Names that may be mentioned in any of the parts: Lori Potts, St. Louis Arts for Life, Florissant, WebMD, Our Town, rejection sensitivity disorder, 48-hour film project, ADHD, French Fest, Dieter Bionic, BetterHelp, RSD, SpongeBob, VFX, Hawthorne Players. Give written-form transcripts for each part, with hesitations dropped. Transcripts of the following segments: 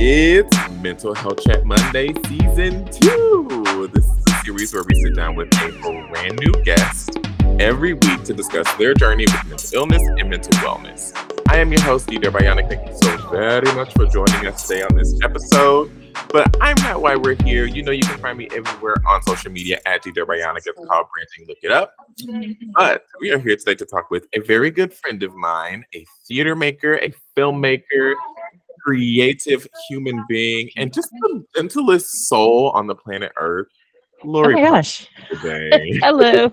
It's Mental Health Chat Monday, Season 2. This is a series where we sit down with a brand new guest every week to discuss their journey with mental illness and mental wellness. I am your host, Dieter Bionic. Thank you so very much for joining us today on this episode. But I'm not why we're here. You know, you can find me everywhere on social media at Dieter Bionic. It's called branding. Look it up. But we are here today to talk with a very good friend of mine, a theater maker, a filmmaker, creative human being, and just the gentlest soul on the planet Earth, Lori. Oh my gosh! Today. Hello.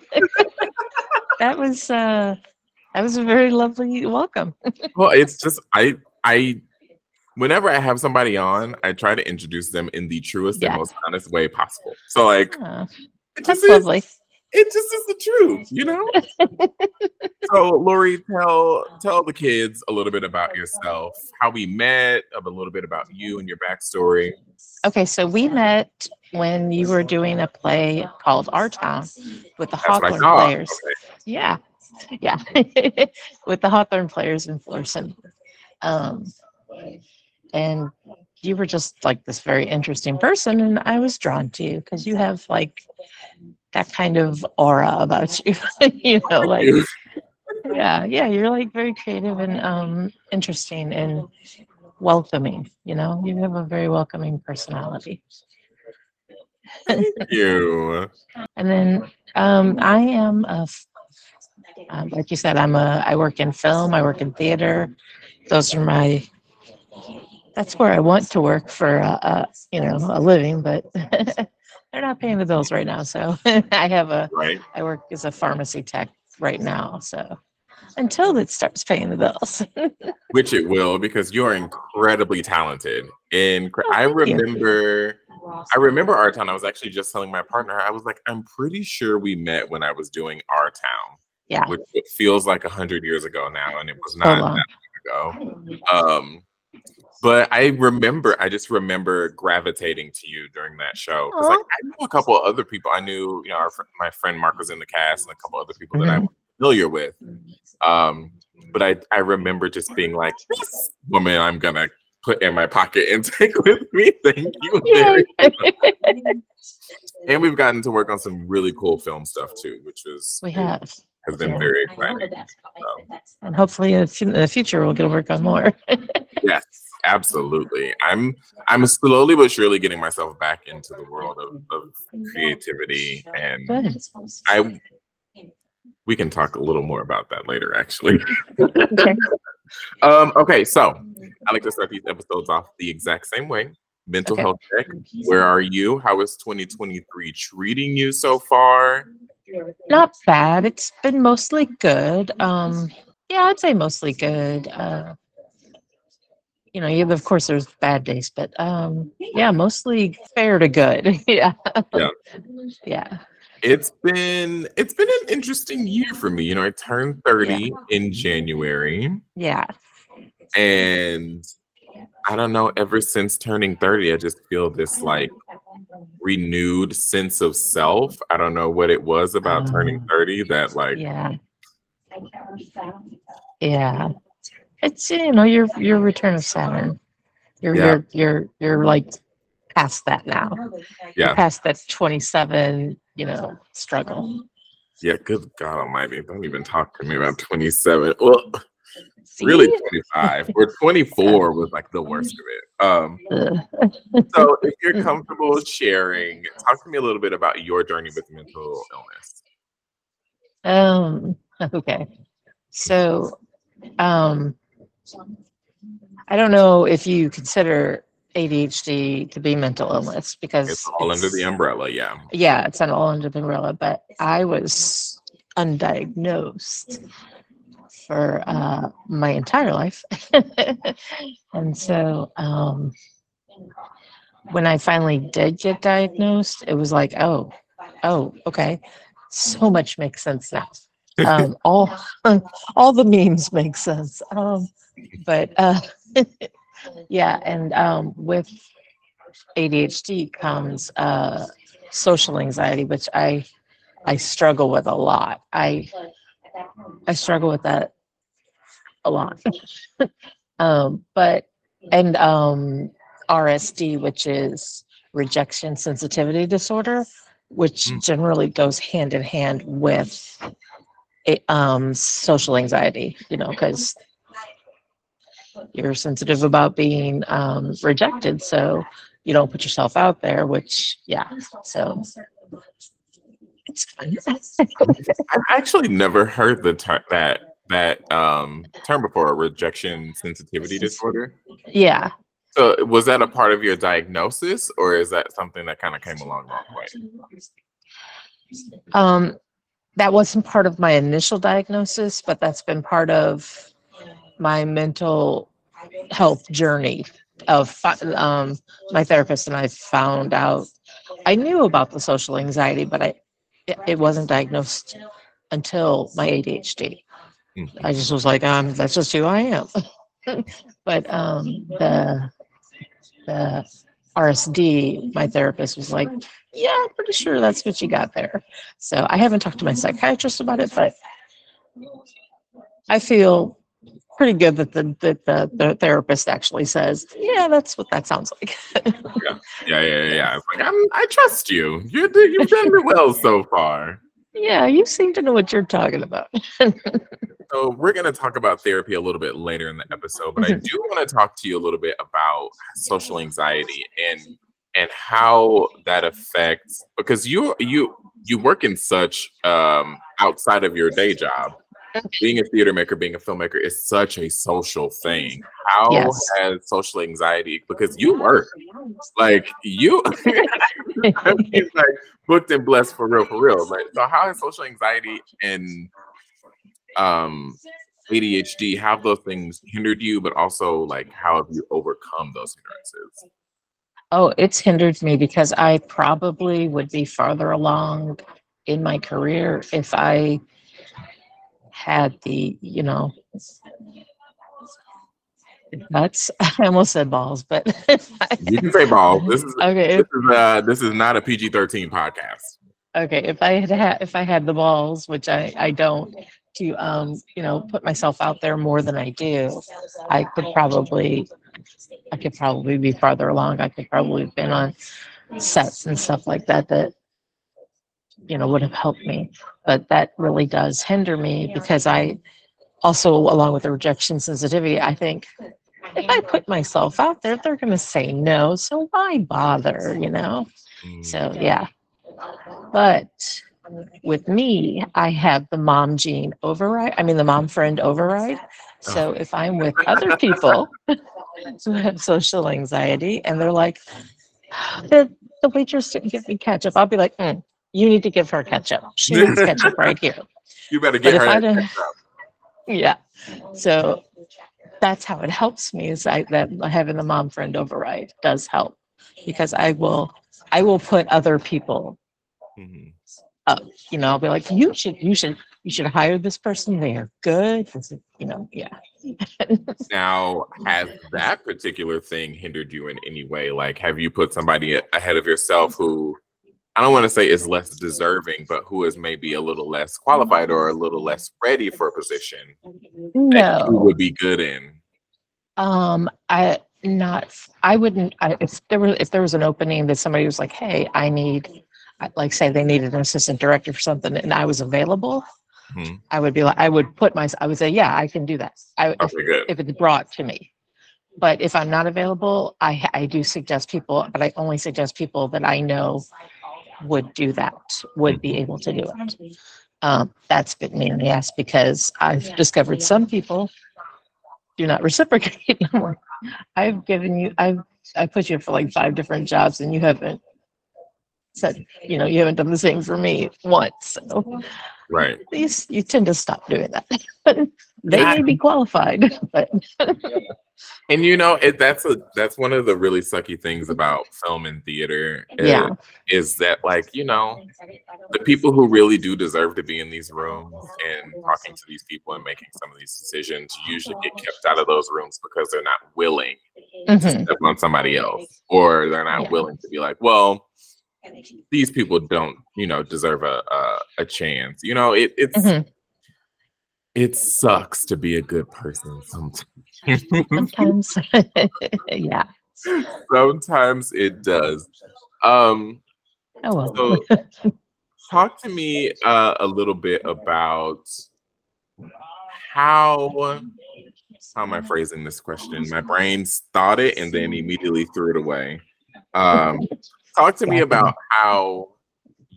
That was a very lovely welcome. Well, it's just I. Whenever I have somebody on, I try to introduce them in the truest and most honest way possible. So, it just is the truth, you know? So, Lori, tell the kids a little bit about yourself, how we met, a little bit about you and your backstory. Okay, so we met when you were doing a play called Our Town with the Hawthorne Players. Okay. Yeah. With the Hawthorne Players in Florissant. And you were just like this very interesting person, and I was drawn to you because you have like that kind of aura about you, you know, like, yeah, you're like very creative and interesting and welcoming, you know, you have a very welcoming personality. Thank you. And then I am like you said, I work in film, I work in theater. That's where I want to work for, a living, but they're not paying the bills right now. So I work as a pharmacy tech right now. So until it starts paying the bills. Which it will, because you are incredibly talented. I remember Our Town. I was actually just telling my partner, I was like, I'm pretty sure we met when I was doing Our Town. Yeah. Which it feels like 100 years ago now, and it was not that long ago. But I just remember gravitating to you during that show. Because I knew a couple of other people. I knew, you know, my friend Mark was in the cast and a couple other people that I was familiar with. But I remember just being like, this woman I'm going to put in my pocket and take with me. Thank you very much. And we've gotten to work on some really cool film stuff too, has been very exciting. And hopefully in the future we'll get to work on more. Yes, absolutely. I'm slowly but surely getting myself back into the world of creativity, and we can talk a little more about that later, actually. Okay. Okay, so I like to start these episodes off the exact same way. Mental health check. Where are you? How is 2023 treating you so far? Not bad. It's been mostly good. I'd say mostly good. You know, of course there's bad days, but mostly fair to good. Yeah. It's been an interesting year for me. You know, I turned 30 in January. Yeah. And I don't know, ever since turning 30, I just feel this like renewed sense of self. I don't know what it was about turning 30 that like. Yeah. It's, you know, your return of Saturn. You're like past that now. Yeah. You're past that 27, you know, struggle. Yeah. Good God Almighty. Don't even talk to me about 27. Well, really 25 or 24 was like the worst of it. So if you're comfortable sharing, talk to me a little bit about your journey with mental illness. Okay. So I don't know if you consider ADHD to be mental illness because it's all under the umbrella. Yeah. Yeah. It's not all under the umbrella, but I was undiagnosed for my entire life. And so when I finally did get diagnosed, it was like, oh, okay. So much makes sense now. All the memes make sense. With ADHD comes social anxiety, which I struggle with a lot. I struggle with that a lot. But RSD, which is rejection sensitivity disorder, which generally goes hand in hand with social anxiety, you know, because you're sensitive about being rejected, so you don't put yourself out there, which, yeah, so it's fun. I've actually never heard the term before, rejection sensitivity disorder. Yeah. So was that a part of your diagnosis, or is that something that kind of came along the way? That wasn't part of my initial diagnosis, but that's been part of my mental health journey. Of my therapist and I found out, I knew about the social anxiety, but it wasn't diagnosed until my ADHD. I just was like, that's just who I am. But the RSD, my therapist was like, yeah, I'm pretty sure that's what you got there. So I haven't talked to my psychiatrist about it, but I feel pretty good that the therapist actually says, yeah, that's what that sounds like. Yeah. It's like, I trust you. You've done well so far. Yeah, you seem to know what you're talking about. So we're going to talk about therapy a little bit later in the episode, but I do want to talk to you a little bit about social anxiety and how that affects, because you work in such outside of your day job. Being a theater maker, being a filmmaker is such a social thing. How has social anxiety, because you work, like you I mean, like booked and blessed for real. Like, so how has social anxiety and ADHD, have those things hindered you, but also like how have you overcome those hindrances? Oh, it's hindered me because I probably would be farther along in my career if I had the, you know, nuts. I almost said balls, but you can say balls. This is okay. This is not a PG-13 podcast. Okay, if I had the balls, which I don't, to put myself out there more than I do, I could probably be farther along. I could probably have been on sets and stuff like that would have helped me. But that really does hinder me because I also, along with the rejection sensitivity, I think if I put myself out there, they're going to say no. So why bother, So, yeah. But with me, I have the mom gene override. I mean, the mom friend override. So if I'm with other people who have social anxiety and they're like, the waitress didn't give me ketchup, I'll be like, you need to give her ketchup. She needs ketchup right here. You better get her ketchup. Yeah. So that's how it helps me is that having the mom friend override does help because I will put other people up. I'll be like, you should hire this person. They are good. Yeah. Now, has that particular thing hindered you in any way? Like, have you put somebody ahead of yourself who, I don't want to say is less deserving, but who is maybe a little less qualified or a little less ready for a position that you would be good in? If there was an opening that somebody was like, hey, I need, like say they needed an assistant director for something and I was available, I would say, yeah, I can do that. If it's brought to me. But if I'm not available, I do suggest people, but I only suggest people that I know would do that, would be able to do it. That's bit me in the ass because I've discovered some people do not reciprocate. I put you for like 5 different jobs and you haven't said, you haven't done the same for me once. So. Right. You tend to stop doing that. They may be qualified, but and that's one of the really sucky things about film and theater is that the people who really do deserve to be in these rooms and talking to these people and making some of these decisions usually get kept out of those rooms because they're not willing to step on somebody else, or they're not willing to be like, well, these people don't, deserve a chance. It's it sucks to be a good person sometimes. Sometimes, yeah. Sometimes it does. So talk to me a little bit about how am I phrasing this question? My brain thought it and then immediately threw it away. Talk to me about how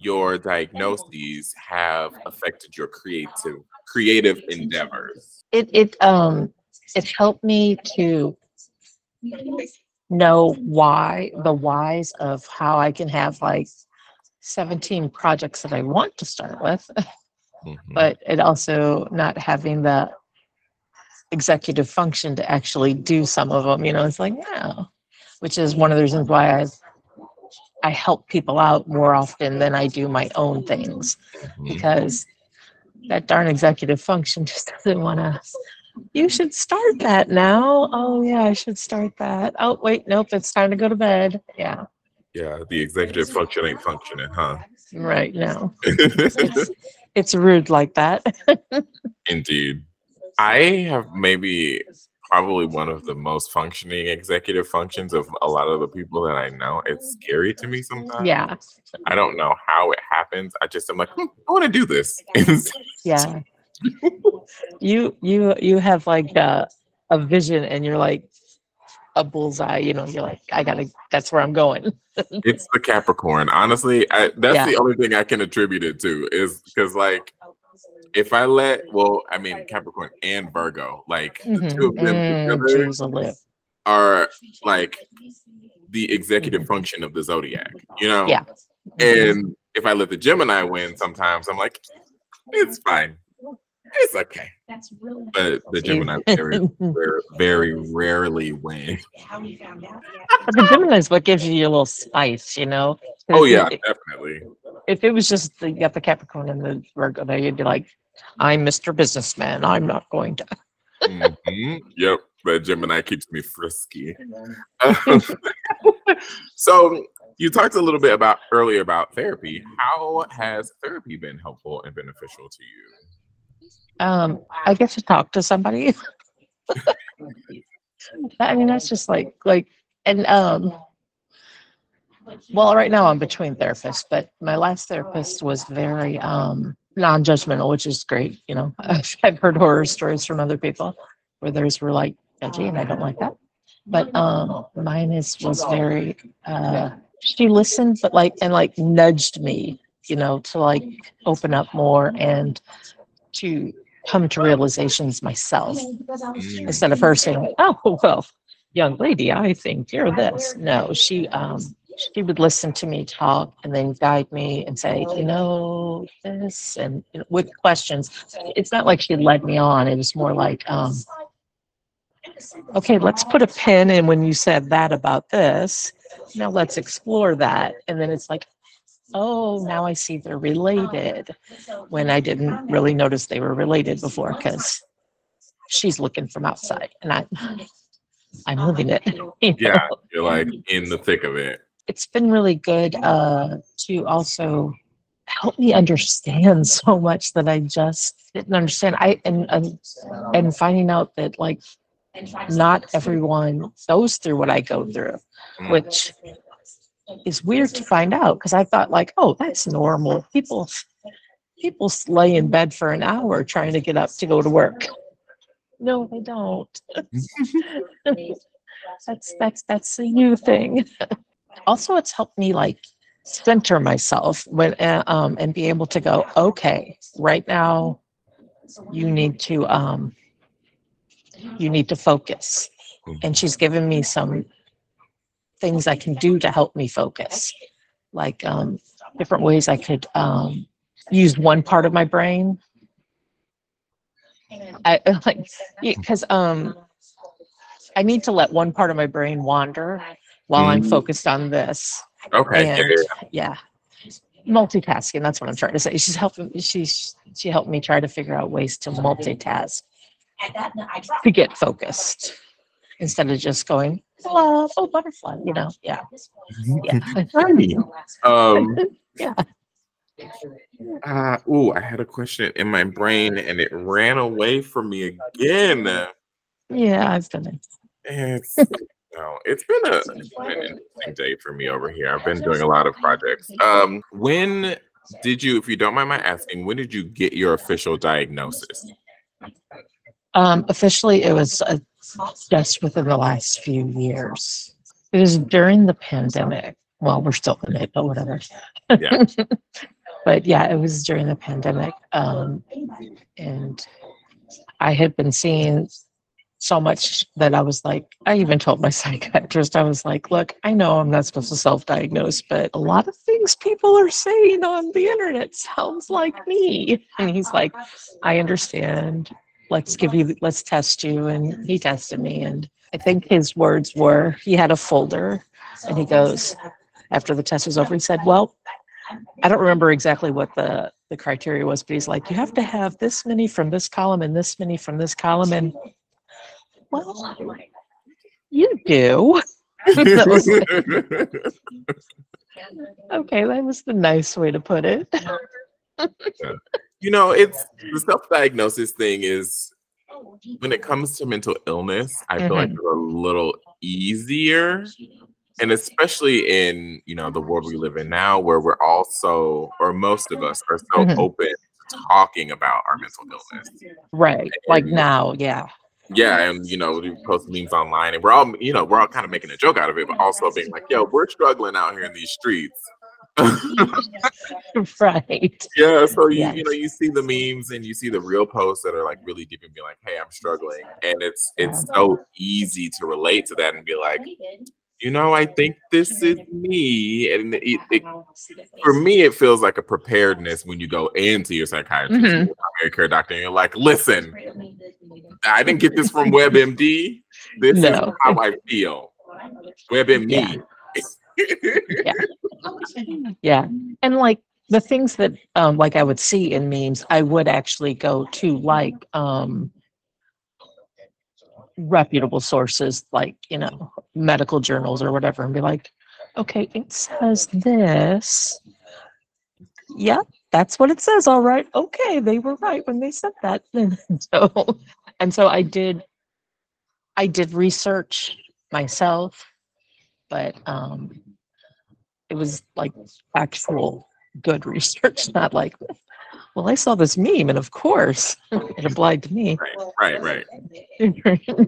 your diagnoses have affected your creative endeavors. It helped me to know why, the whys of how I can have 17 projects that I want to start with, mm-hmm. but it also not having the executive function to actually do some of them, it's no, which is one of the reasons why I help people out more often than I do my own things, mm-hmm. because that darn executive function just doesn't want to. You should start that now. Oh yeah, I should start that. Oh wait, nope, it's time to go to bed. Yeah. Yeah, the executive function ain't functioning, huh? Right now. It's rude like that. Indeed. I have probably one of the most functioning executive functions of a lot of the people that I know. It's scary to me sometimes. Yeah. I don't know how it happens. I just am like, I want to do this. Yeah. You have a vision and you're like a bullseye, you're like, that's where I'm going. It's the Capricorn. Honestly, that's the only thing I can attribute it to, is because Capricorn and Virgo, the two of them together are the executive function of the zodiac, Yeah. And if I let the Gemini win sometimes, I'm like, it's fine. It's okay. That's really but the Gemini very rarely win. But the Gemini is what gives you your little spice, Oh yeah, definitely. If it was just you got the Capricorn and the Virgo there, you'd be like, I'm Mr. Businessman. I'm not going to. Mm-hmm. Yep. But Gemini keeps me frisky. So you talked a little bit earlier about therapy. How has therapy been helpful and beneficial to you? I get to talk to somebody. I mean, that's just well, right now I'm between therapists, but my last therapist was very non-judgmental, which is great. I've heard horror stories from other people where theirs were judgy, and I don't like that. But mine was very. She listened, but nudged me, to open up more and to come to realizations myself, instead of her saying, oh, well, young lady, I think you're this. No, she would listen to me talk and then guide me and say, this, and with questions. It's not like she led me on. It was more okay, let's put a pin in when you said that about this. Now let's explore that. And then it's oh, now I see they're related, when I didn't really notice they were related before, because she's looking from outside and I'm living it. Yeah, you're in the thick of it. It's been really good to also help me understand so much that I just didn't understand. And finding out that not everyone goes through what I go through, which is weird to find out, because I thought oh, that's normal. People lay in bed for an hour trying to get up to go to work. No, they don't. That's a new thing. Also, it's helped me center myself when and be able to go, okay, right now you need to focus. And she's given me some things I can do to help me focus, different ways I could use one part of my brain. Because I need to let one part of my brain wander while I'm focused on this. Okay. Yeah. Multitasking. That's what I'm trying to say. She's helping. She helped me try to figure out ways to multitask to get focused, instead of just going, oh, butterfly, I had a question in my brain and it ran away from me again. Yeah, I've done it. It's No, it's been an interesting day for me over here. I've been doing a lot of projects. When did you, if you don't mind my asking, when did you get your official diagnosis? Officially, it was just within the last few years. It was during the pandemic. Well, we're still in it, but whatever. Yeah. But yeah, it was during the pandemic. And I had been seeing so much that I was like, I even told my psychiatrist, I was like, look, I know I'm not supposed to self-diagnose, but a lot of things people are saying on the internet sounds like me. And he's like, I understand. Let's test you. And he tested me. And I think his words were, he had a folder and he goes, after the test was over, he said, well, I don't remember exactly what the criteria was, but he's like, you have to have this many from this column and this many from this column. And well, you do. That was okay, that was the nice way to put it. You know, it's the self-diagnosis thing is, when it comes to mental illness, I feel like it's a little easier. And especially in, you know, the world we live in now, where we're all so, or most of us are so open to talking about our mental illness. Right. And, like now, yeah. Yeah, and, you know, we post memes online and we're all kind of making a joke out of it, but also being like, yo, we're struggling out here in these streets. Right. Yeah, so you see the memes and you see the real posts that are like really deep and be like, hey, I'm struggling. And it's so easy to relate to that and be like, you know, I think this is me. And for me, it feels like a preparedness when you go into your psychiatrist, your primary care doctor, and you're like, listen, I didn't get this from WebMD. This is how I feel. WebMD. Yeah. Yeah. And like the things that like I would see in memes, I would actually go to like reputable sources, like, you know, medical journals or whatever, and be like, okay, it says this. Yeah, that's what it says. All right. Okay. They were right when they said that. And so I did research myself, but it was like actual good research, not like, well, I saw this meme, and of course, it applied to me. Right.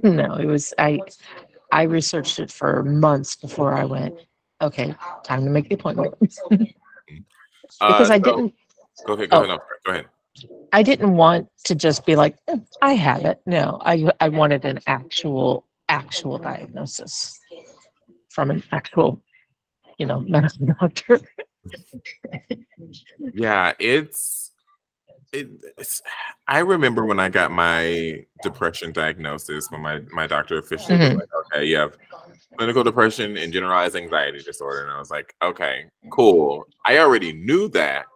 No, it was, I researched it for months before I went, okay, time to make the appointment. Because I didn't. Go ahead. I didn't want to just be like, I have it. No, I wanted an actual diagnosis from an actual, you know, medical doctor. Yeah, it's I remember when I got my depression diagnosis, when my doctor officially was like, okay, you have clinical depression and generalized anxiety disorder. And I was like, okay, cool. I already knew that,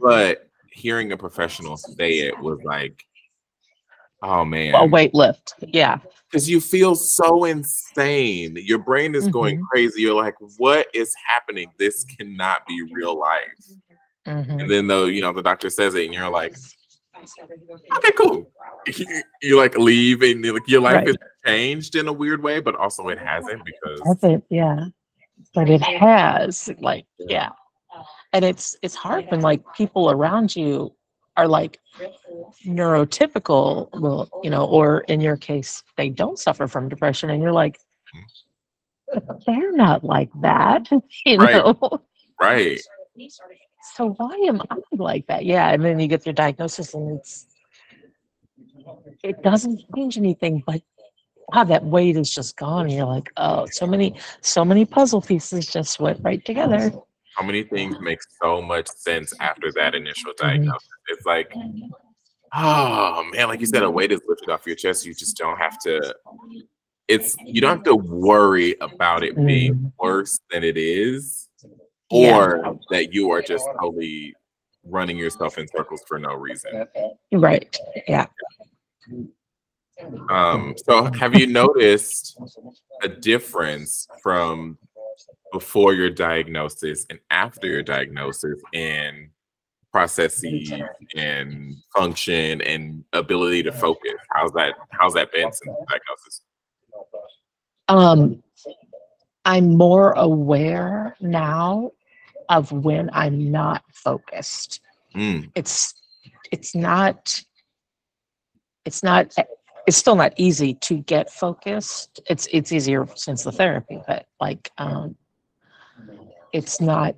but hearing a professional say it was like, oh, man. A weight lift. Yeah. Because you feel so insane. Your brain is going crazy. You're like, what is happening? This cannot be real life. And then, though, you know, the doctor says it and you're like, okay, cool. You like leave and like your life is changed in a weird way, but also it hasn't because. But it has. Like, yeah. And it's hard when like people around you are like neurotypical, well, you know, or in your case, they don't suffer from depression and you're like, they're not like that, you know? Right. So why am I like that? Yeah, and then you get your diagnosis and it doesn't change anything, but wow, that weight is just gone. And you're like, oh, so many puzzle pieces just went right together. How many things make so much sense after that initial diagnosis? It's like, oh man, like you said, a weight is lifted off your chest. You just don't have to, you don't have to worry about it being worse than it is. Or that you are just totally running yourself in circles for no reason. Right. Yeah. So have you noticed a difference from before your diagnosis and after your diagnosis in processes and function and ability to focus? How's that been since the diagnosis? I'm more aware now of when I'm not focused. It's still not easy to get focused. It's easier since the therapy, but like, it's not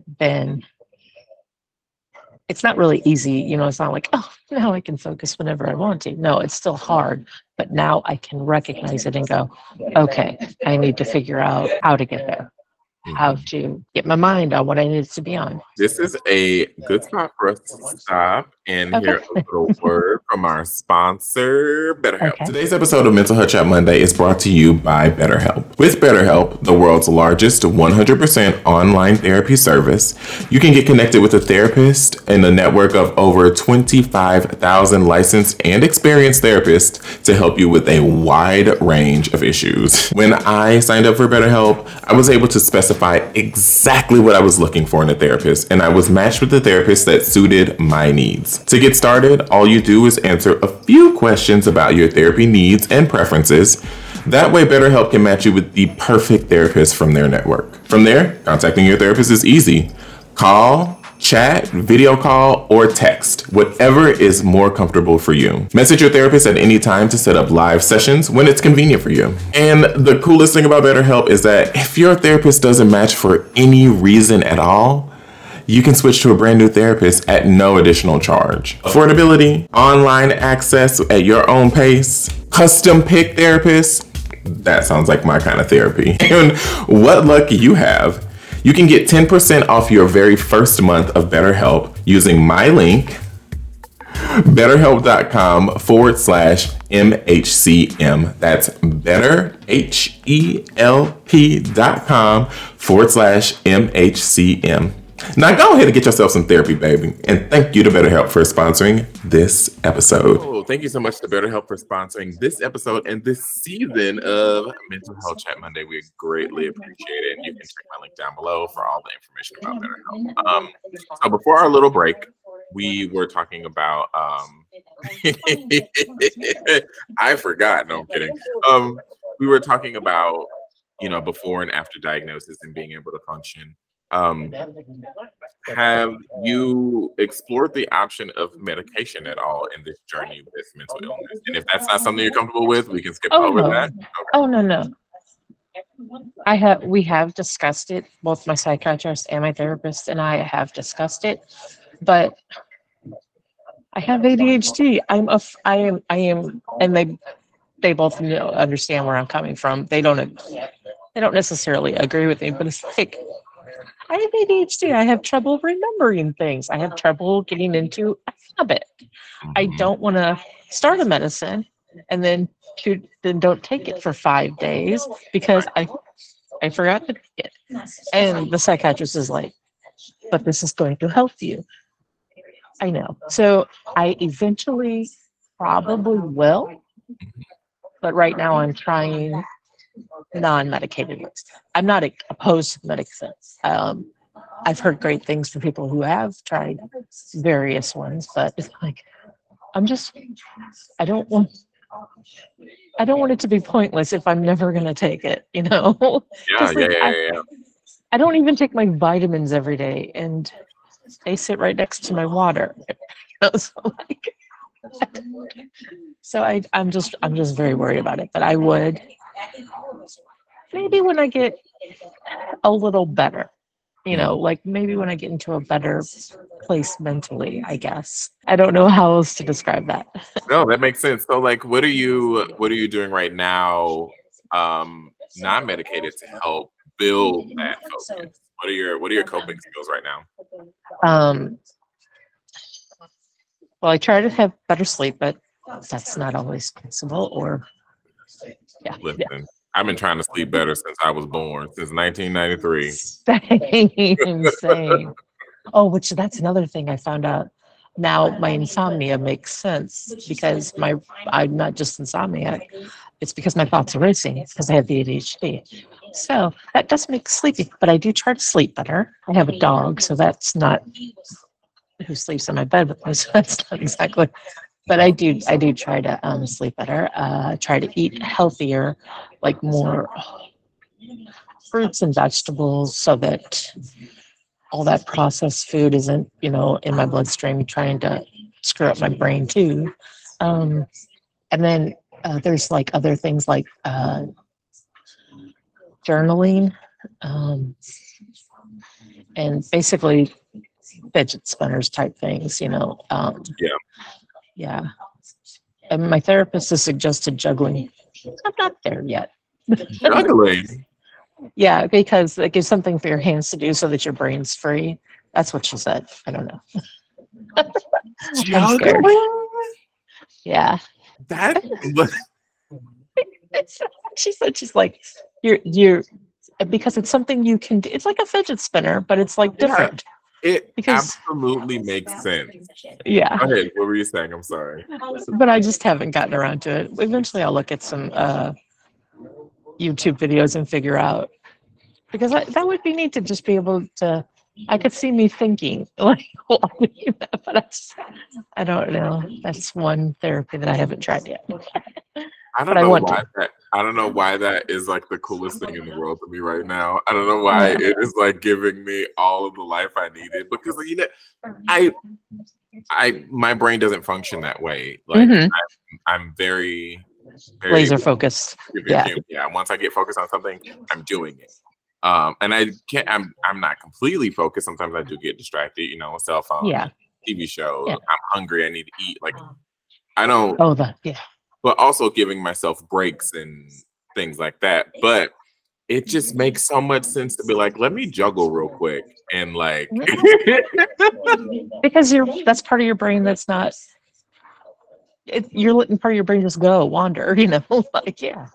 really easy. You know, it's not like, oh, now I can focus whenever I want to. No, it's still hard, but now I can recognize it and go, okay, I need to figure out how to get there, how to get my mind on what I need to be on. This is a good time for us to stop and hear a little word from our sponsor, BetterHelp. Okay. Today's episode of Mental Health Chat Monday is brought to you by BetterHelp. With BetterHelp, the world's largest 100% online therapy service, you can get connected with a therapist and a network of over 25,000 licensed and experienced therapists to help you with a wide range of issues. When I signed up for BetterHelp, I was able to specify exactly what I was looking for in a therapist, and I was matched with a therapist that suited my needs. To get started, all you do is answer a few questions about your therapy needs and preferences. That way, BetterHelp can match you with the perfect therapist from their network. From there, contacting your therapist is easy. Call, chat, video call, or text, whatever is more comfortable for you. Message your therapist at any time to set up live sessions when it's convenient for you. And the coolest thing about BetterHelp is that if your therapist doesn't match for any reason at all, you can switch to a brand new therapist at no additional charge. Affordability, online access at your own pace, custom pick therapists. That sounds like my kind of therapy. And what luck you have. You can get 10% off your very first month of BetterHelp using my link, betterhelp.com/MHCM. That's betterhelp.com/MHCM. Now go ahead and get yourself some therapy, baby. And thank you to BetterHelp for sponsoring this episode. Oh, thank you so much to BetterHelp for sponsoring this episode and this season of Mental Health Chat Monday. We greatly appreciate it. And you can check my link down below for all the information about BetterHelp. So before our little break, we were talking about, I forgot. No, I'm kidding. We were talking about, you know, before and after diagnosis and being able to function. Have you explored the option of medication at all in this journey with mental illness? And if that's not something you're comfortable with, we can skip over that. Okay. Oh, no. We have discussed it. Both my psychiatrist and my therapist and I have discussed it, but I have ADHD. I am, and they both understand where I'm coming from. They don't necessarily agree with me, but it's like, I have ADHD. I have trouble remembering things. I have trouble getting into a habit. I don't want to start a medicine and then don't take it for 5 days because I forgot to take it. And the psychiatrist is like, but this is going to help you. I know. So I eventually probably will, but right now I'm trying non-medicated ones. I'm not opposed to medicines. I've heard great things from people who have tried various ones, but it's like, I don't want it to be pointless if I'm never going to take it, you know? I don't even take my vitamins every day, and they sit right next to my water. I'm just very worried about it, but I would. Maybe when I get a little better, you know, like maybe when I get into a better place mentally, I guess. I don't know how else to describe that. No, that makes sense. So like, what are you doing right now, non-medicated to help build that focus? What are your coping skills right now? Well, I try to have better sleep, but that's not always possible or... Yeah, listen, yeah. I've been trying to sleep better since I was born, since 1993. Same. Oh, which that's another thing I found out. Now my insomnia makes sense because I'm not just insomniac. It's because my thoughts are racing. It's because I have the ADHD. So that does make sleepy, but I do try to sleep better. I have a dog, so that's not who sleeps in my bed with me. So that's not exactly... But I do try to sleep better, try to eat healthier, like more fruits and vegetables so that all that processed food isn't, you know, in my bloodstream trying to screw up my brain too. And then there's like other things like journaling and basically fidget spinners type things, you know. Yeah. And my therapist has suggested juggling. I'm not there yet. Juggling? Yeah, because it gives something for your hands to do so that your brain's free. That's what she said. I don't know. Juggling? Yeah. That? She said she's like, you're because it's something you can do. It's like a fidget spinner, but it's like different. Yeah. It absolutely makes sense. Yeah. Go ahead. What were you saying? I'm sorry. But I just haven't gotten around to it. Eventually, I'll look at some YouTube videos and figure out, because that would be neat to just be able to. I could see me thinking like, well, but I don't know. That's one therapy that I haven't tried yet. I don't know why that is like the coolest thing in the world to me right now. I don't know why it is like giving me all of the life I needed, because you know, my brain doesn't function that way. Like I'm very, very laser focused. Yeah. Once I get focused on something, I'm doing it. And I can't. I'm not completely focused. Sometimes I do get distracted. You know, cell phone, TV show. Yeah. I'm hungry. I need to eat. Like I don't. But also giving myself breaks and things like that. But it just makes so much sense to be like, let me juggle real quick. And like, because that's part of your brain that's not, you're letting part of your brain just go wander, you know? Like, yeah.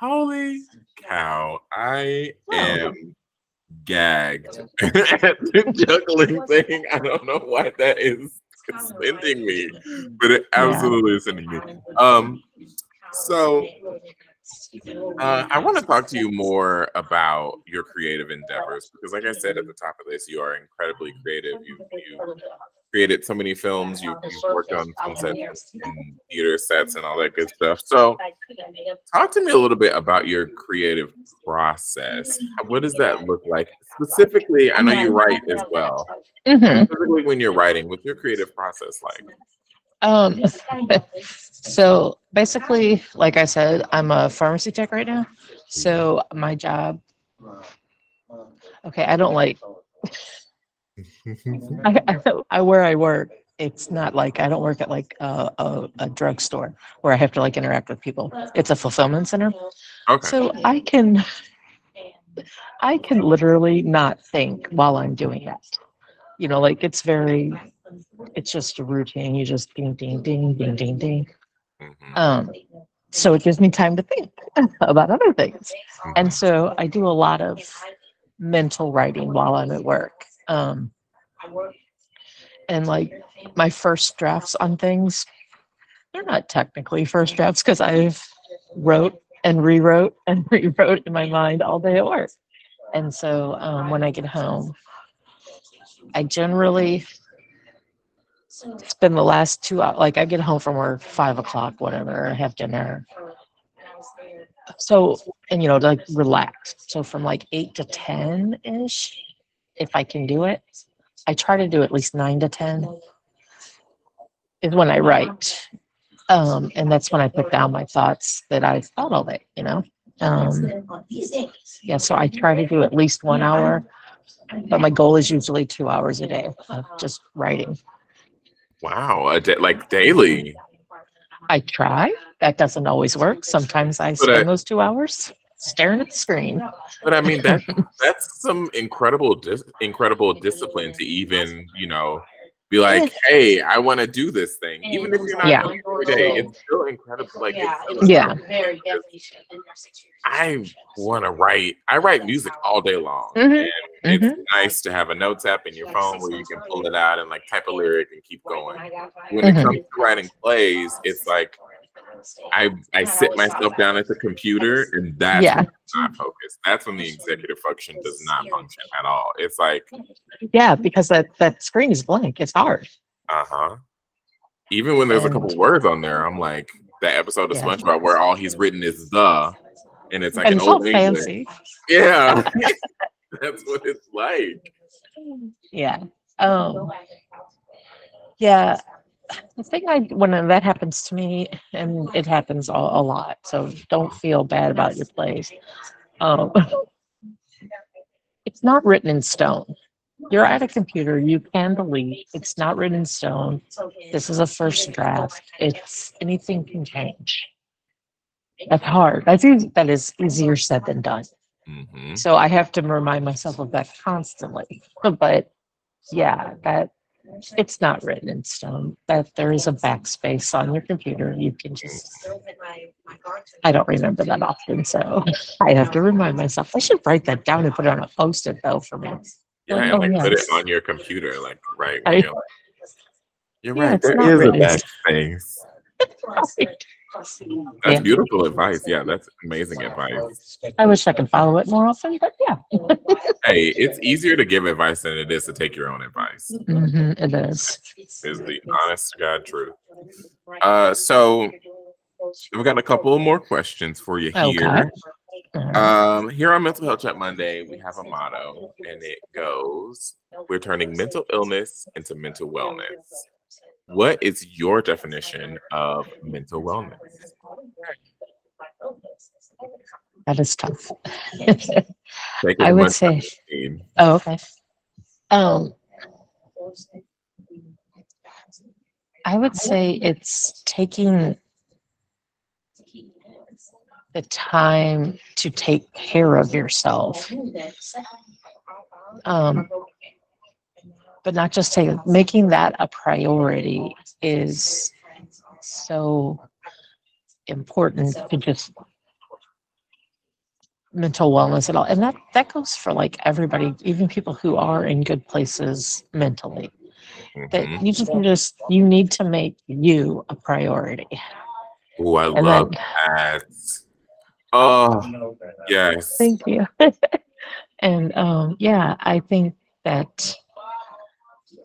Holy cow. I am gagged at the juggling thing. I don't know why that is. It's sending me, but it absolutely is sending me. So I want to talk to you more about your creative endeavors, because like I said at the top of this, you are incredibly creative. You've created so many films. You've worked on film sets and theater sets and all that good stuff. So talk to me a little bit about your creative process. What does that look like? Specifically, I know you write as well. Specifically when you're writing, what's your creative process like? So basically, like I said, I'm a pharmacy tech right now. So my job, I don't like, I work, it's not like, I don't work at like a drugstore where I have to like interact with people. It's a fulfillment center. Okay. So I can literally not think while I'm doing that. You know, like it's just a routine. You just ding, ding, ding, ding, ding, ding. So it gives me time to think about other things. And so I do a lot of mental writing while I'm at work. And like my first drafts on things, they're not technically first drafts because I've wrote and rewrote and rewrote in my mind all day at work. And so when I get home, I generally spend the last 2 hours, like I get home from work 5 o'clock, whatever, I have dinner. So, and you know, like relax. So from like 8 to 10-ish, if I can do it, I try to do at least 9 to 10 is when I write. And that's when I put down my thoughts that I've thought all day, you know? So I try to do at least 1 hour, but my goal is usually 2 hours a day of just writing. Wow, like daily? I try. That doesn't always work. Sometimes I spend those 2 hours staring at the screen. But I mean, that's some incredible discipline to even, you know, be like, hey, I want to do this thing. Even if you're not doing it every day, it's still incredible. Like, I want to write. I write music all day long. And it's nice to have a notes app in your phone where you can pull it out and like type a lyric and keep going. When it comes to writing plays, it's like I sit myself down at the computer, and that's when I'm not focused. That's when the executive function does not function at all. It's like, because that screen is blank. It's hard. Even when there's a couple words on there, I'm like, that episode of SpongeBob where all he's written is the, and it's like and an old fancy. Yeah. That's what it's like. Yeah. Yeah. The thing when that happens to me, and it happens a lot, so don't feel bad about your place. It's not written in stone. You're at a computer, you can delete. It's not written in stone. This is a first draft. It's anything can change. That's hard. I think that is easier said than done. Mm-hmm. So I have to remind myself of that constantly. But yeah, that it's not written in stone. That there is a backspace on your computer. You can just. I don't remember that often, so I have to remind myself. I should write that down and put it on a Post-it though for me. Yeah, like, and like put it on your computer, like right. You're right. There is a backspace. Right. That's beautiful advice. Yeah, that's amazing advice. I wish I could follow it more often, but yeah. Hey, it's easier to give advice than it is to take your own advice. Mm-hmm, it is. It's the honest to God truth. So we've got a couple more questions for you here. Okay. Here on Mental Health Chat Monday, we have a motto, and it goes, we're turning mental illness into mental wellness. What is your definition of mental wellness? That is tough. I would say, oh, okay. I would say it's taking the time to take care of yourself. But not just taking, making that a priority is so important to just mental wellness at all. And that goes for like everybody, even people who are in good places mentally. That you just you need to make you a priority. Oh, I love that. Oh, yes. Thank you. And yeah, I think that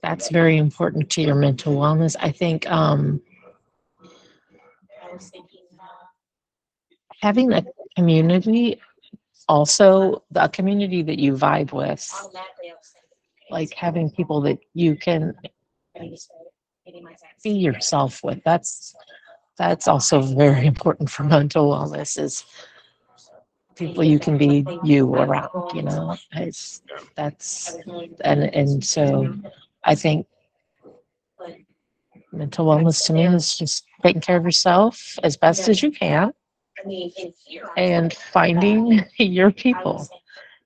that's very important to your mental wellness. I think having a community, also the community that you vibe with, like having people that you can be yourself with, that's also very important for mental wellness, is people you can be you around, you know. It's, that's and so I think mental wellness to me is just taking care of yourself as best as you can and finding your people,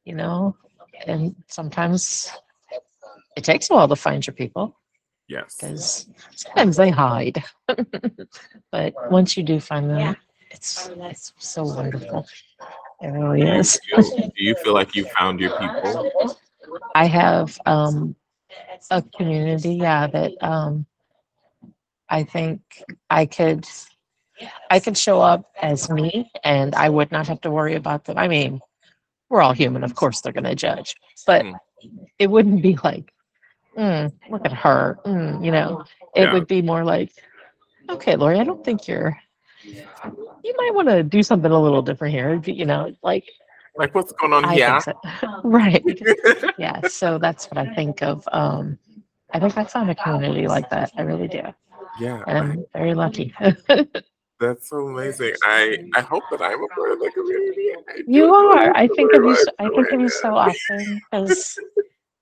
you know, and sometimes it takes a while to find your people. Yes. Because sometimes they hide. But once you do find them, it's so wonderful. It really is. Do you feel like you found your people? I have, a community, yeah, that I think I could show up as me and I would not have to worry about them. I mean, we're all human, of course they're gonna judge, but it wouldn't be like, look at her, you know. It would be more like, okay, Lori, I don't think you might want to do something a little different here, you know, like what's going on here? So. Right. Yeah. So that's what I think of. I think I found a community like that. I really do. Yeah. And I'm very lucky. That's so amazing. I hope that I'm a part of the community. You are. I think of you so often, because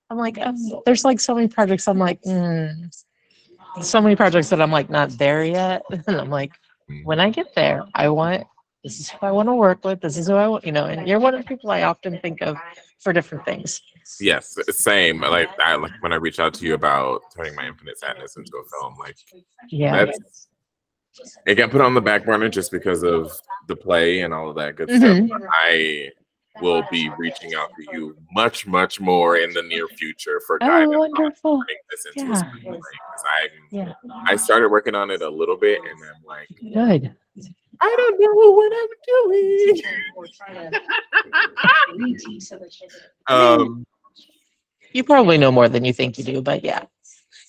I'm like, there's like so many projects. I'm like, so many projects that I'm like not there yet. And I'm like, when I get there, this is who I want to work with. This is who I want, you know. And you're one of the people I often think of for different things. Yes, same. Like when I reach out to you about turning my infinite sadness into a film, like, yeah, it got put on the back burner just because of the play and all of that good stuff. I will be reaching out to you much, much more in the near future for guidance. Oh, wonderful! On turning this into a screenplay, 'cause I started working on it a little bit, and I'm like, good. I don't know what I'm doing. You probably know more than you think you do, but yeah.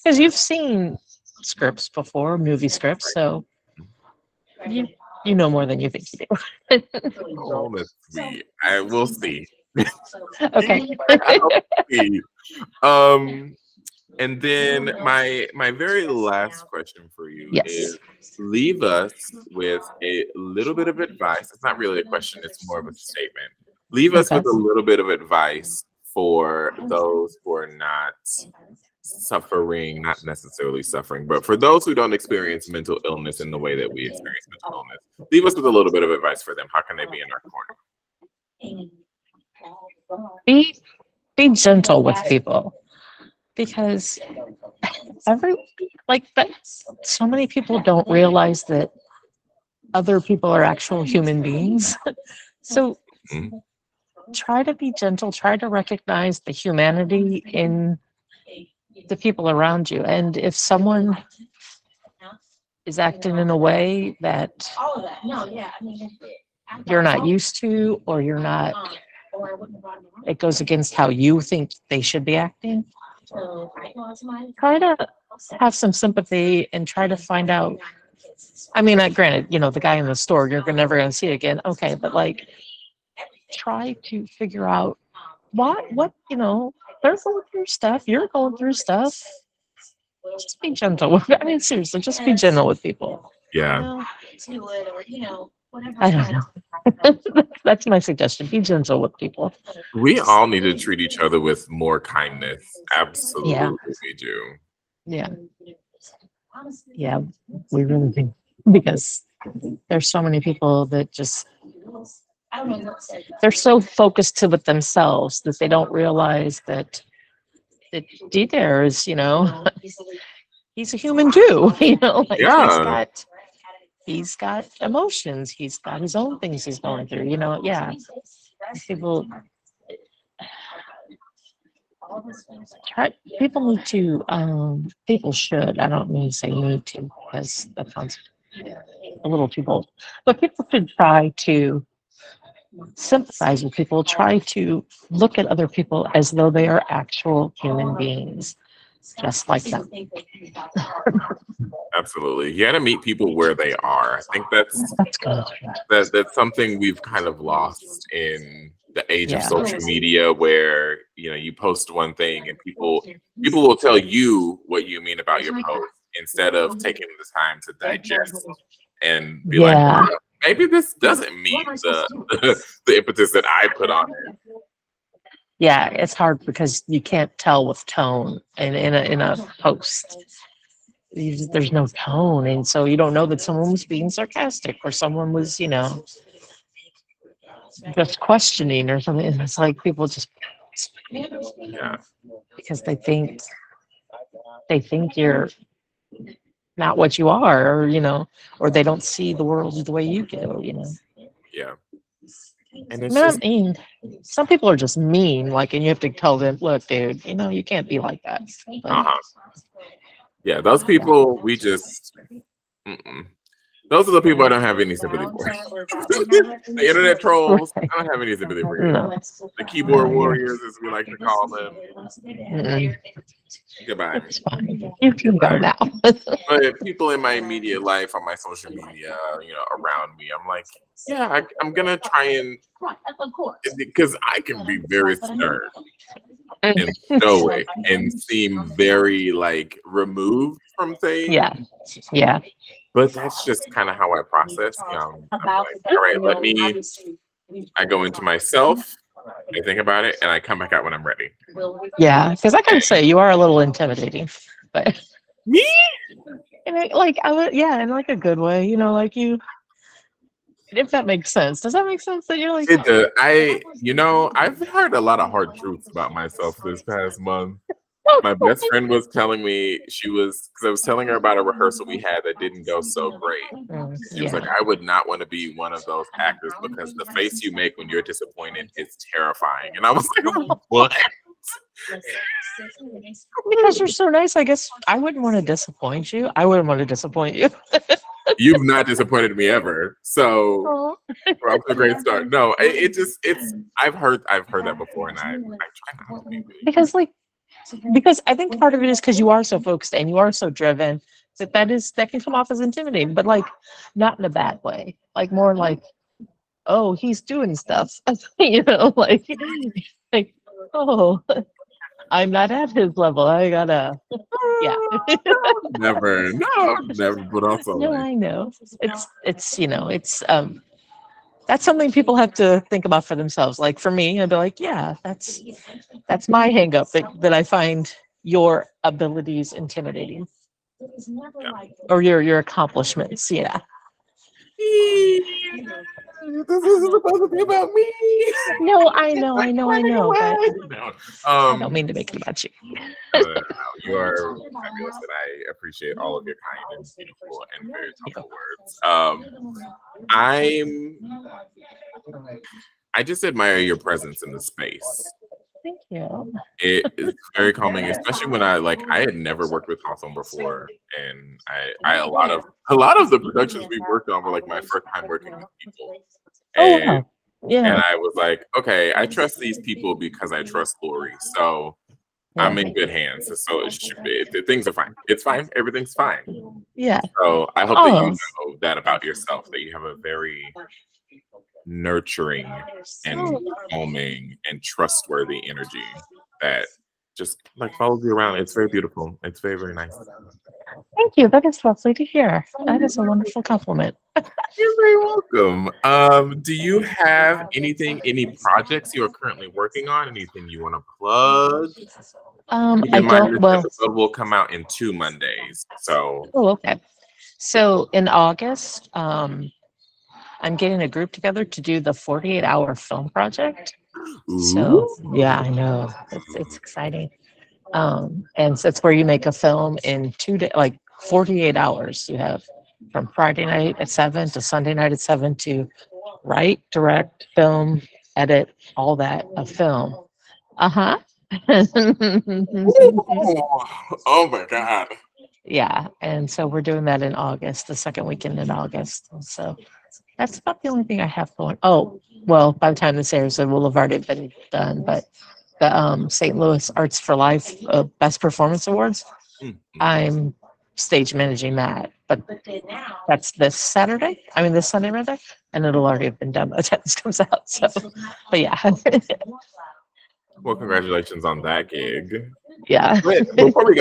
Because you've seen scripts before, movie scripts, so You know more than you think you do. Honestly, I will see. Okay. And then my very last question for you is, leave us with a little bit of advice. It's not really a question, it's more of a statement. Leave us with a little bit of advice for those who are not suffering, not necessarily suffering, but for those who don't experience mental illness in the way that we experience mental illness. Leave us with a little bit of advice for them. How can they be in our corner? Be gentle with people. Because so many people don't realize that other people are actual human beings. So try to be gentle, try to recognize the humanity in the people around you. And if someone is acting in a way that you're not used to, or you're not, it goes against how you think they should be acting, try to have some sympathy and try to find out. I mean, granted, the guy in the store, you're never going to see again. Okay, but try to figure out what they're going through stuff. You're going through stuff. Just be gentle. I mean, seriously, just be gentle with people. Yeah. I don't know. That's my suggestion. Be gentle with people. We all need to treat each other with more kindness. Absolutely, we do. Yeah. Yeah, we really do. Because there's so many people that just, they're so focused with themselves that they don't realize that Dieter is, he's a human too. He's got emotions. He's got his own things he's going through. People need to. People should. I don't mean to say need to, because that sounds a little too bold. But people should try to sympathize with people. Try to look at other people as though they are actual human beings, just like them. Absolutely. You got to meet people where they are. I think that's something we've kind of lost in the age of social media, where you post one thing and people will tell you what you mean about your post instead of taking the time to digest and be well, maybe this doesn't mean the impetus that I put on it. Yeah, it's hard because you can't tell with tone, and in a post, there's no tone, and so you don't know that someone was being sarcastic or someone was, just questioning or something. And it's like people just, because they think you're not what you are, or or they don't see the world the way you do, Yeah. And it's not mean. Some people are just mean, and you have to tell them, look, dude, you can't be like that. But, yeah, those people, we just, those are the people I don't have any sympathy for. The internet trolls, I don't have any sympathy for. No. The keyboard warriors, as we like to call them. Goodbye. It's fine. You can go now. But people in my immediate life, on my social media, around me, I'm like, yeah, I'm going to try and, because I can be very stern and stoic and seem very removed from things. Yeah. Yeah. But that's just kind of how I process. I'm all right, I go into myself, I think about it, and I come back out when I'm ready. Yeah, because I can say you are a little intimidating, but me? And in a good way, you. If that makes sense. Does that make sense that you're like... It does. I've heard a lot of hard truths about myself this past month. My best friend was telling me, because I was telling her about a rehearsal we had that didn't go so great. She was like, I would not want to be one of those actors because the face you make when you're disappointed is terrifying. And I was like, what? Because you're so nice, I guess I wouldn't want to disappoint you. I wouldn't want to disappoint you. You've not disappointed me ever, so we're off to a great start. No, I've heard that before, and I try not to be. Because I think part of it is because you are so focused and you are so driven that can come off as intimidating, but like not in a bad way, like more like, oh, he's doing stuff, you know, like, oh, I'm not at his level. I gotta, yeah. never, but also. No, I know. It's, you know, it's, that's something people have to think about for themselves. Like for me, I'd be like, yeah, that's my hang up that I find your abilities intimidating. Yeah. Or your accomplishments, yeah. This isn't supposed to be about me. No, I know. I don't mean to make it about you. You are fabulous, and I appreciate all of your kind and beautiful and very thoughtful words. I just admire your presence in the space. Thank you. It is very calming, especially when I had never worked with Hawthorne before, and I a lot of the productions we worked on were like my first time working with people. And, and I was like, okay, I trust these people because I trust Lori, so I'm in good hands. So it should be, things are fine. It's fine. Everything's fine. Yeah. So I hope that you know that about yourself, that you have a very nurturing and calming and trustworthy energy that just like follows you around. It's very beautiful. It's very, very nice. Thank you. That is lovely to hear. That is a wonderful compliment. You're very welcome. Do you have anything, any projects you are currently working on? Anything you want to plug? Episode will come out in 2 Mondays. So. Oh, okay. So in August, I'm getting a group together to do the 48-hour film project. Ooh. So, yeah, I know. It's exciting. And so it's where you make a film in 2 days, like 48 hours. You have from Friday night at 7 to Sunday night at 7 to write, direct, film, edit, all that, a film. Uh-huh. Oh, my God. Yeah, and so we're doing that in August, the second weekend in August. So that's about the only thing I have going. Oh, well, by the time this airs, it will have already been done. But the St. Louis Arts for Life Best Performance Awards, I'm stage managing that. But that's this Sunday rather, and it'll already have been done by the time this comes out. So, but yeah. Well, congratulations on that gig. Yeah. Before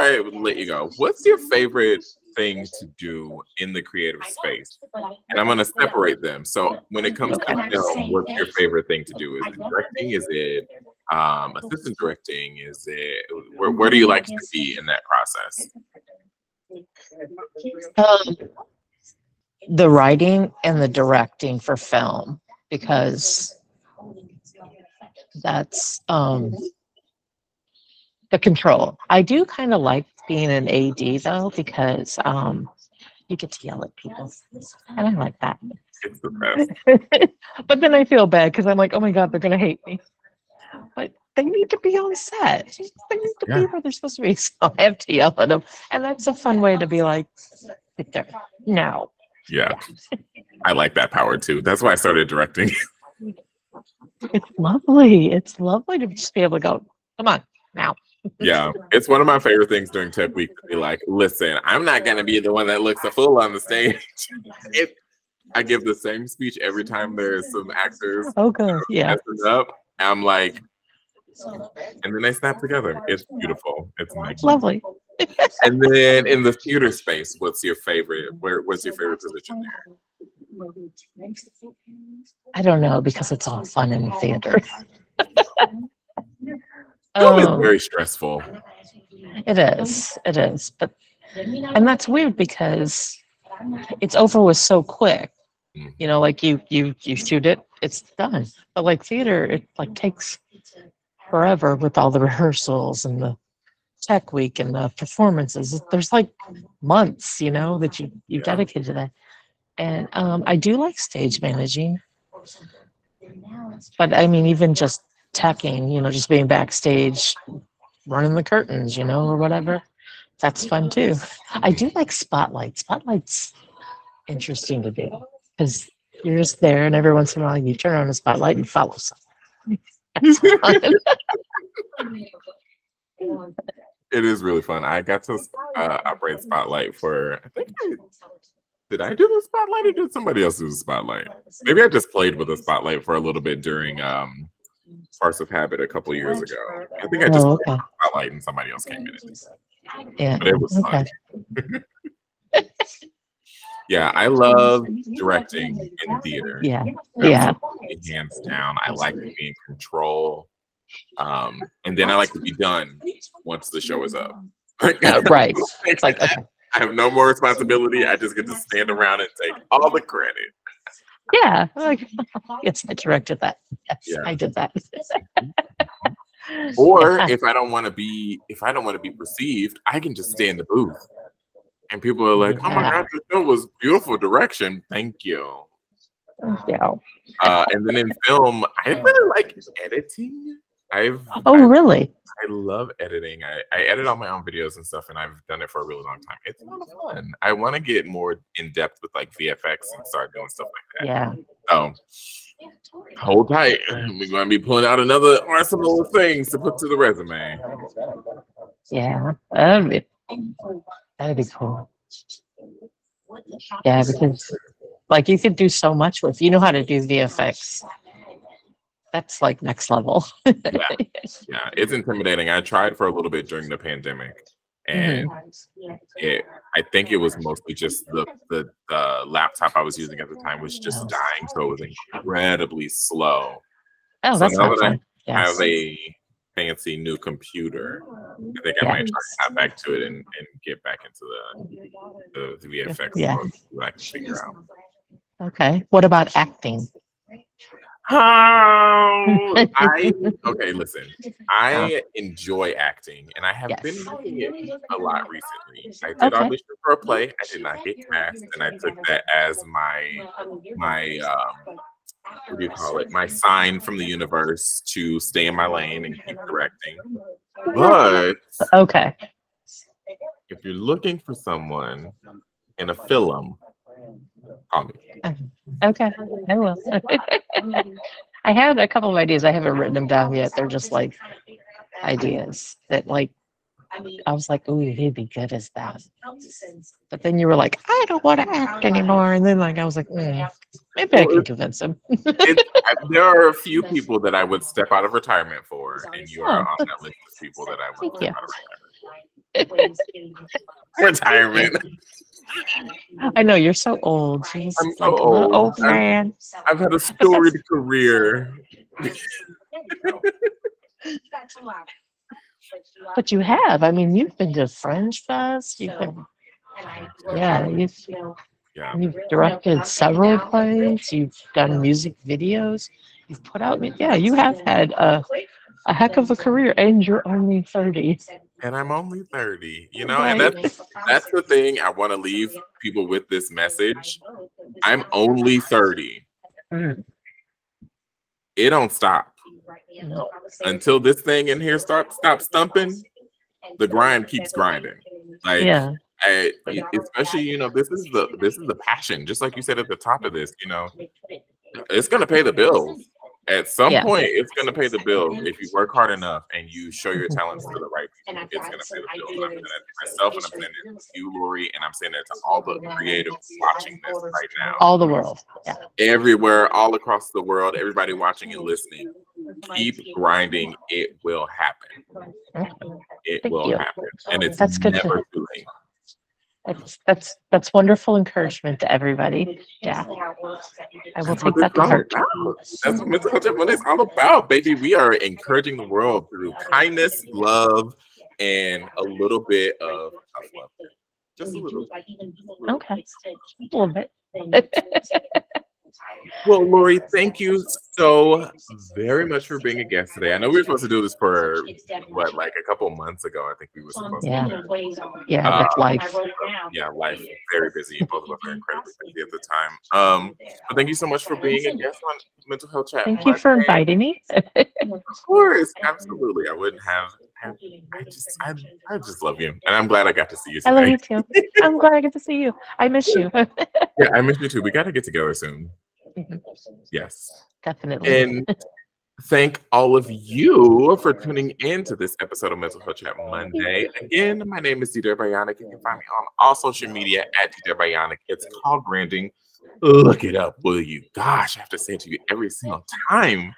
I let you go, what's your favorite thing to do in the creative space? And I'm going to separate them. So when it comes to film, what's your favorite thing to do? Is it directing? Is it assistant directing? Is it where do you like to be in that process? The writing and the directing for film, because that's the control. I do kind of like being an AD though, because you get to yell at people, and I like that. It's the best. But then I feel bad because I'm like, oh my God, they're gonna hate me. But they need to be on set. They need to be where they're supposed to be. So I have to yell at them, and that's a fun way to be like, sit there. No. Yeah, I like that power too. That's why I started directing. It's lovely. It's lovely to just be able to go, come on, now. Yeah, it's one of my favorite things during Tech Week to be like, listen, I'm not going to be the one that looks a fool on the stage. I give the same speech every time there's some actors. Oh, good. Yeah. Up, I'm like, and then they snap together. It's beautiful. It's magic. Lovely. And then in the theater space, what's your favorite position there? I don't know, because it's all fun in the theater. It's very stressful. It is. And that's weird because it's over with so quick. You know, like you shoot it, it's done. But like theater, it like takes forever with all the rehearsals and the tech week and the performances. There's like months, you know, that you dedicate to that. And I do like stage managing, but I mean, even just teching, you know, just being backstage, running the curtains, you know, or whatever, that's fun too. I do like spotlight. Spotlight's interesting to do because you're just there, and every once in a while you turn on a spotlight and follow something. That's fun. It is really fun. I got to operate Spotlight for, I think, did I do the Spotlight or did somebody else do the Spotlight? Maybe I just played with the Spotlight for a little bit during Parts of Habit a couple years ago. I think I just played with Spotlight and somebody else came in. Yeah. But it was fun. Yeah, I love directing in theater. Yeah. Hands down. I like to be in control. And then I like to be done once the show is up. Right. It's like, okay. I have no more responsibility. I just get to stand around and take all the credit. Yeah. Like, yes, I directed that. Yes, yeah. I did that. Or if I don't want to be, if I don't want to be perceived, I can just stay in the booth. And people are like, oh my God, this film was beautiful direction. Thank you. Yeah. And then in film, I really like editing. I love editing. I edit all my own videos and stuff, and I've done it for a really long time. It's a lot of fun. I want to get more in depth with like VFX and start doing stuff like that. Yeah. So hold tight. We're going to be pulling out another arsenal of things to put to the resume. Yeah. That'd be cool. Yeah, because like you could do so much with, you know how to do VFX. That's like next level. Yeah. Yeah, it's intimidating. I tried for a little bit during the pandemic, and I think it was mostly just the laptop I was using at the time was just dying, so it was incredibly slow. Oh, so that's not fun. Yes. I have a fancy new computer. I think I might try to hop back to it and get back into the VFX mode that I can figure out. Okay. What about acting? I enjoy acting, and I have been doing it a lot recently. I did audition for a play. I did not get cast, and I took that as my what do you call it? My sign from the universe to stay in my lane and keep directing. But if you're looking for someone in a film, call me. Okay, I will. I had a couple of ideas. I haven't written them down yet. They're just like ideas that, like, I was like, oh, he'd be good as that. But then you were like, I don't want to act anymore. And then, like, I was like, maybe I can convince him. There are a few people that I would step out of retirement for, and you are on that list of people that I would step out of retirement. I know, you're so old. She's I'm so like old. Old man. I've had a storied career. But you have. I mean, you've been to French Fest. You've been, you've directed several plays. You've done music videos. You've put out. Yeah, you have had a heck of a career, and you're only 30. And I'm only 30, you know, and that's the thing I want to leave people with this message. I'm only 30. It don't stop. No. Until this thing in here stops stumping, the grind keeps grinding. Like, especially, you know, this is the passion. Just like you said at the top of this, you know, it's gonna pay the bills. At some point, it's going to pay the bill. If you work hard enough and you show your talents to the right people, it's going to pay the bill. I'm saying that to myself, and I'm saying that to you, Lori, and I'm saying that to all the creatives watching this right now. All the world. Yeah. Everywhere, all across the world, everybody watching and listening. Keep grinding. It will happen. It will happen. And it's never too late. That's wonderful encouragement to everybody. Yeah, I will take that to heart. That's what mental health is all about, baby. We are encouraging the world through kindness, love, and a little bit of love. Just a little. Okay, a little bit. Well, Lori, thank you so very much for being a guest today. I know we were supposed to do this for, what, like a couple months ago. I think we were supposed to do this. Yeah, life. Yeah, life. Very busy. Both of us are incredibly busy at the time. But thank you so much for being a guest on Mental Health Chat. Thank you for inviting me. Of course. Absolutely. I wouldn't have. I just love you, and I'm glad I got to see you today. I love you too. I'm glad I get to see you. I miss you. Yeah, I miss you too. We got to get together soon. Yes, definitely. And thank all of you for tuning in to this episode of Mental Health Chat Monday. Again, my name is Dieter Bionic. You can find me on all social media at Dieter Bionic. It's called branding. Look it up, will you? Gosh, I have to say it to you every single time.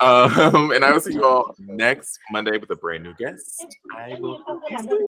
And I will see you all next Monday with a brand new guest. I will see you.